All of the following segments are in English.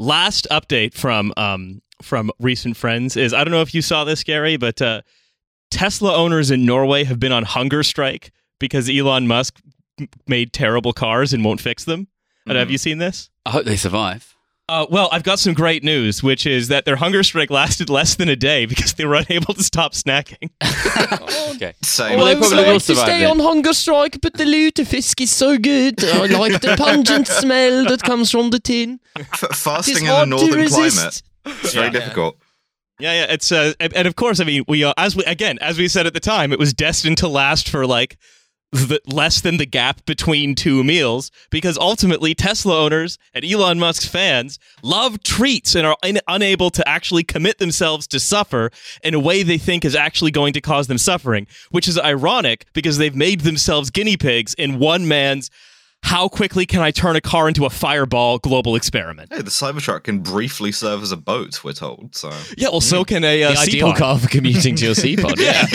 Last update from recent friends is, I don't know if you saw this, Gary, but Tesla owners in Norway have been on hunger strike because Elon Musk made terrible cars and won't fix them. Mm. Have you seen this? I hope they survive. Well, I've got some great news, which is that their hunger strike lasted less than a day because they were unable to stop snacking. Okay. So I would like to stay on hunger strike, but the lutefisk is so good. I like the pungent smell that comes from the tin. Fasting in the northern climate. It's very difficult. Yeah. It's and of course, I mean, we are, as we said at the time, it was destined to last for less than the gap between two meals, because ultimately Tesla owners and Elon Musk's fans love treats and are unable to actually commit themselves to suffer in a way they think is actually going to cause them suffering, which is ironic because they've made themselves guinea pigs in one man's how quickly can I turn a car into a fireball global experiment. Hey, the Cybertruck can briefly serve as a boat, we're told. So yeah, well, so can a C-Pod. Ideal car for commuting to your C-Pod. Yeah.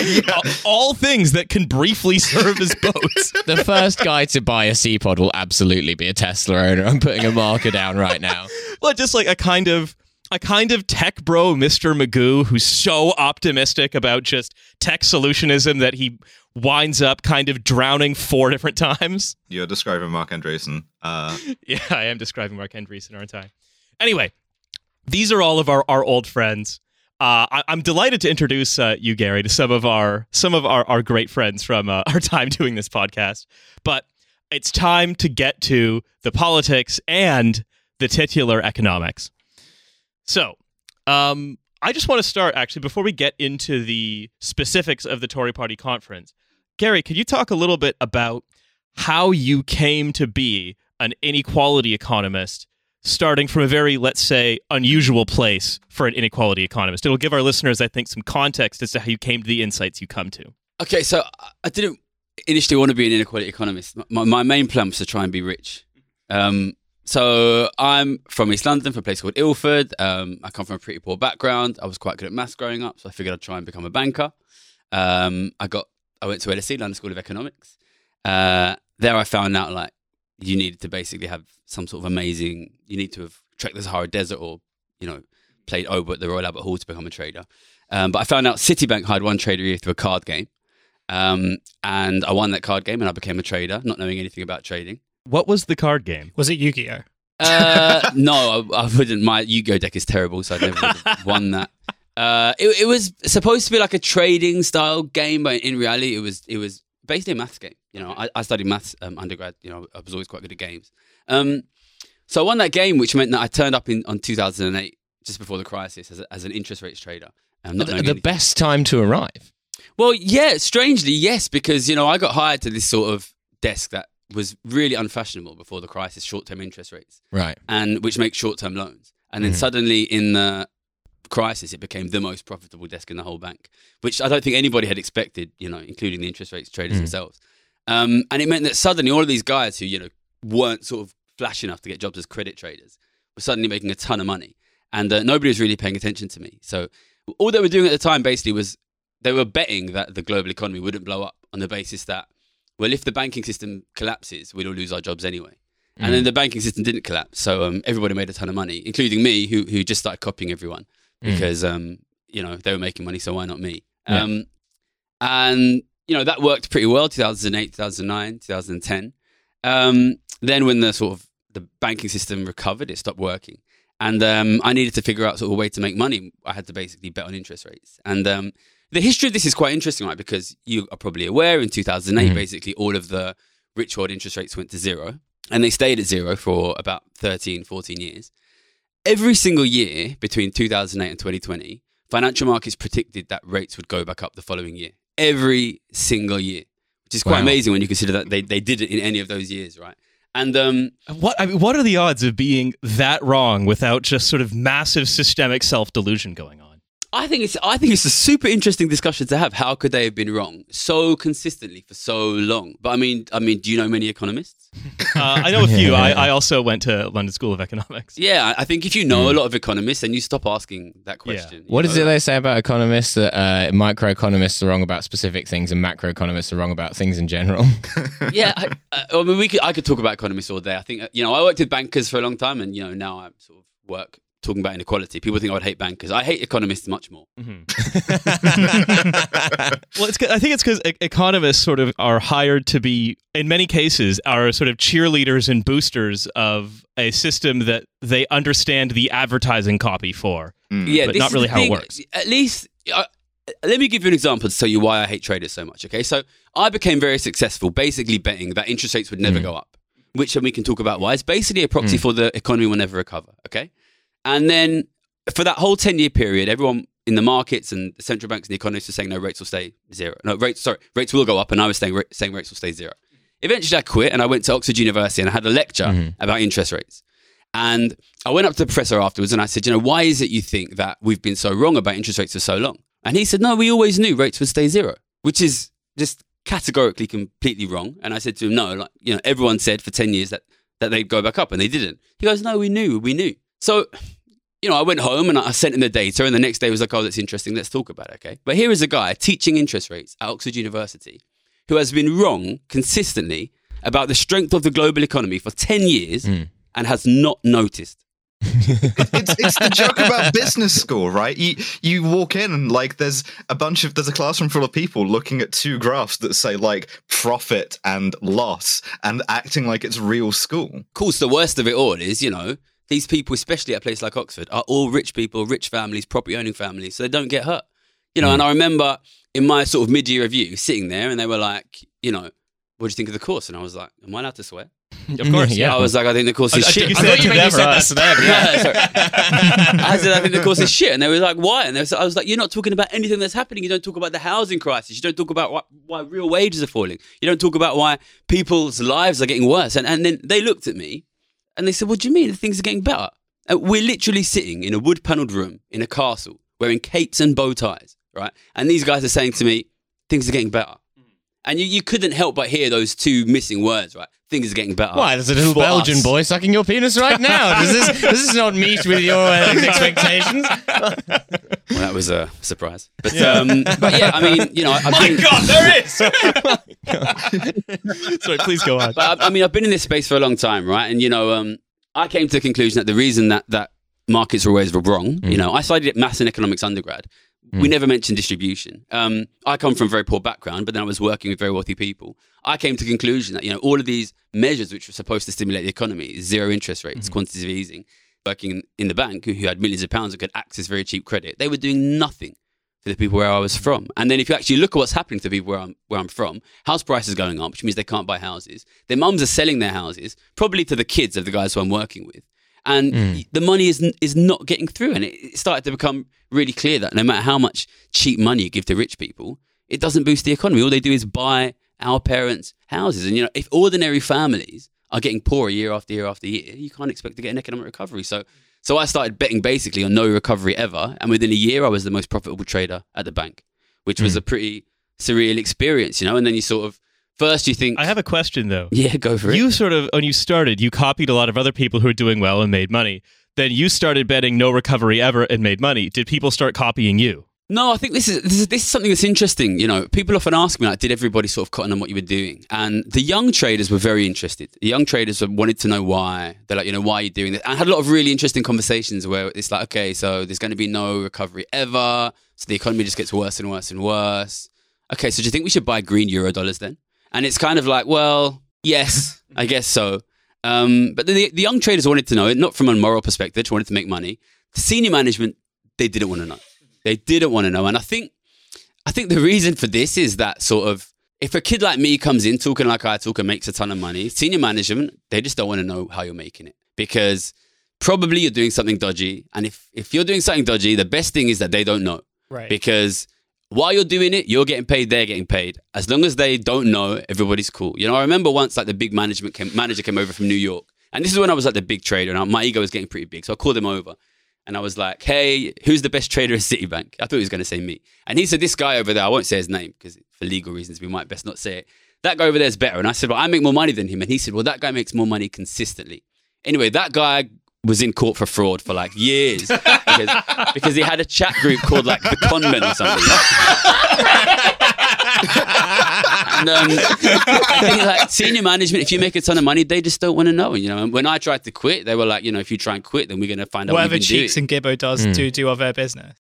All things that can briefly serve as boats. The first guy to buy a C-Pod will absolutely be a Tesla owner. I'm putting a marker down right now. Well, just like a kind of tech bro, Mr. Magoo, who's so optimistic about just tech solutionism that he winds up kind of drowning four different times. You're describing Mark Andreessen. Yeah, I am describing Mark Andreessen, aren't I? Anyway, these are all of our old friends. I'm delighted to introduce you, Gary, to some of our great friends from our time doing this podcast. But it's time to get to the politics and the titular economics. So, I just want to start, actually, before we get into the specifics of the Tory Party conference. Gary, could you talk a little bit about how you came to be an inequality economist, starting from a very, let's say, unusual place for an inequality economist? It'll give our listeners, I think, some context as to how you came to the insights you come to. Okay, so I didn't initially want to be an inequality economist. My main plan was to try and be rich. So I'm from East London, from a place called Ilford. I come from a pretty poor background. I was quite good at maths growing up, so I figured I'd try and become a banker. I went to LSE, London School of Economics. There I found out you needed to basically have some sort of you need to have trekked the Sahara Desert or, played oboe at the Royal Albert Hall to become a trader. But I found out Citibank hired one trader a year through a card game. And I won that card game and I became a trader, not knowing anything about trading. What was the card game? Was it Yu-Gi-Oh? No, I wouldn't. My Yu-Gi-Oh deck is terrible, so I never won that. It was supposed to be like a trading style game, but in reality, it was basically a maths game. I studied maths undergrad. I was always quite good at games. So I won that game, which meant that I turned up on 2008, just before the crisis, as an interest rates trader. The best time to arrive. Well, yeah, strangely, yes, because I got hired to this sort of desk that was really unfashionable before the crisis, short-term interest rates. Right. And which makes short-term loans. And then suddenly in the crisis, it became the most profitable desk in the whole bank, which I don't think anybody had expected, including the interest rates traders themselves. And it meant that suddenly all of these guys who, weren't sort of flash enough to get jobs as credit traders were suddenly making a ton of money. And nobody was really paying attention to me. So all they were doing at the time basically was they were betting that the global economy wouldn't blow up on the basis that, well, if the banking system collapses, we'd all lose our jobs anyway. And then the banking system didn't collapse. So everybody made a ton of money, including me, who just started copying everyone because, they were making money, so why not me? Yeah. That worked pretty well, 2008, 2009, 2010. Then when the banking system recovered, it stopped working. And I needed to figure out a way to make money. I had to basically bet on interest rates. And the history of this is quite interesting, right? Because you are probably aware in 2008, basically all of the rich world interest rates went to zero and they stayed at zero for about 13, 14 years. Every single year between 2008 and 2020, financial markets predicted that rates would go back up the following year. Every single year, which is quite amazing when you consider that they did it in any of those years, right? And what are the odds of being that wrong without just sort of massive systemic self-delusion going on? I think it's a super interesting discussion to have. How could they have been wrong so consistently for so long? But I mean, do you know many economists? I know a few. Yeah. I also went to London School of Economics. Yeah, I think if you know a lot of economists, then you stop asking that question. Yeah. What is it they say about economists that microeconomists are wrong about specific things and macroeconomists are wrong about things in general? Yeah, I mean, I could talk about economists all day. I think I worked with bankers for a long time, and now I'm sort of work talking about inequality. People think I would hate bankers. I hate economists much more. Well, I think it's because economists sort of are hired to be, in many cases, are sort of cheerleaders and boosters of a system that they understand the advertising copy for. Yeah, but not really how it works. At least, let me give you an example to tell you why I hate traders so much. Okay, so I became very successful basically betting that interest rates would never go up, which then we can talk about why. It's basically a proxy for the economy will never recover. Okay. And then for that whole 10-year period, everyone in the markets and the central banks and the economists were saying, no, rates will stay zero. No, rates will go up. And I was saying rates will stay zero. Eventually I quit and I went to Oxford University and I had a lecture about interest rates. And I went up to the professor afterwards and I said, you know, why is it you think that we've been so wrong about interest rates for so long? And he said, no, we always knew rates would stay zero, which is just categorically completely wrong. And I said to him, no, like, you know, everyone said for 10 years that they'd go back up and they didn't. He goes, no, we knew. So, you know, I went home and I sent him the data and the next day was like, oh, that's interesting. Let's talk about it, okay? But here is a guy teaching interest rates at Oxford University who has been wrong consistently about the strength of the global economy for 10 years and has not noticed. It's the joke about business school, right? You walk in and like there's a classroom full of people looking at two graphs that say like profit and loss and acting like it's real school. Of course, the worst of it all is, you know, these people, especially at a place like Oxford, are all rich people, rich families, property owning families, so they don't get hurt. You know, and I remember in my sort of mid-year review sitting there and they were like, you know, what do you think of the course? And I was like, am I allowed to swear? Of course. Yeah. I was like, I think the course is shit. I thought you said that to them. Yeah. I said, I think the course is shit. And they were like, why? And I was like, you're not talking about anything that's happening. You don't talk about the housing crisis. You don't talk about why real wages are falling. You don't talk about why people's lives are getting worse. And then they looked at me and they said, what do you mean? Things are getting better. And we're literally sitting in a wood-paneled room in a castle wearing capes and bow ties, right? And these guys are saying to me, things are getting better. And you couldn't help but hear those two missing words, right? Things are getting better. Why, there's a little Belgian boy sucking your penis right now. Does this not meet with your expectations? Well, that was a surprise. But yeah, I mean, you know. My God, there is! Sorry, please go on. But, I mean, I've been in this space for a long time, right? And, you know, I came to the conclusion that the reason that markets were always wrong, you know, I studied at maths and economics undergrad. We never mentioned distribution. I come from a very poor background, but then I was working with very wealthy people. I came to the conclusion that, you know, all of these measures which were supposed to stimulate the economy, zero interest rates, quantitative easing, working in the bank who had millions of pounds and could access very cheap credit, they were doing nothing for the people where I was from. And then if you actually look at what's happening to people where I'm from, house prices going up, which means they can't buy houses. Their mums are selling their houses, probably to the kids of the guys who I'm working with. And the money is not getting through. And it started to become really clear that no matter how much cheap money you give to rich people, it doesn't boost the economy. All they do is buy our parents' houses. And, you know, if ordinary families are getting poorer year after year after year, you can't expect to get an economic recovery. So I started betting basically on no recovery ever. And within a year, I was the most profitable trader at the bank, which was a pretty surreal experience, you know. And then you sort of, first, you think... I have a question, though. Yeah, go for it. You sort of, when you started, you copied a lot of other people who were doing well and made money. Then you started betting no recovery ever and made money. Did people start copying you? No, I think this is something that's interesting. You know, people often ask me, like, did everybody sort of cotton on what you were doing? And the young traders were very interested. The young traders wanted to know why. They're like, you know, why are you doing this? And I had a lot of really interesting conversations where it's like, okay, so there's going to be no recovery ever. So the economy just gets worse and worse and worse. Okay, so do you think we should buy green $1 then? And it's kind of like, well, yes, I guess so. But the young traders wanted to know it, not from a moral perspective, just wanted to make money. The senior management, they didn't want to know. They didn't want to know. And I think the reason for this is that sort of, if a kid like me comes in talking like I talk and makes a ton of money, senior management, they just don't want to know how you're making it. Because probably you're doing something dodgy. And if you're doing something dodgy, the best thing is that they don't know. Right. Because... while you're doing it, you're getting paid, they're getting paid. As long as they don't know, everybody's cool. You know, I remember once like the big manager came over from New York. And this is when I was like the big trader and my ego was getting pretty big. So I called him over and I was like, hey, who's the best trader at Citibank? I thought he was going to say me. And he said, this guy over there, I won't say his name because for legal reasons, we might best not say it. That guy over there is better. And I said, well, I make more money than him. And he said, well, that guy makes more money consistently. Anyway, that guy was in court for fraud for like years because he had a chat group called like The Conman or something. And I think like senior management, if you make a ton of money, they just don't want to know. You know, and when I tried to quit, they were like, you know, if you try and quit, then we're going to find out whatever Cheeks and Gibbo does to do of their business.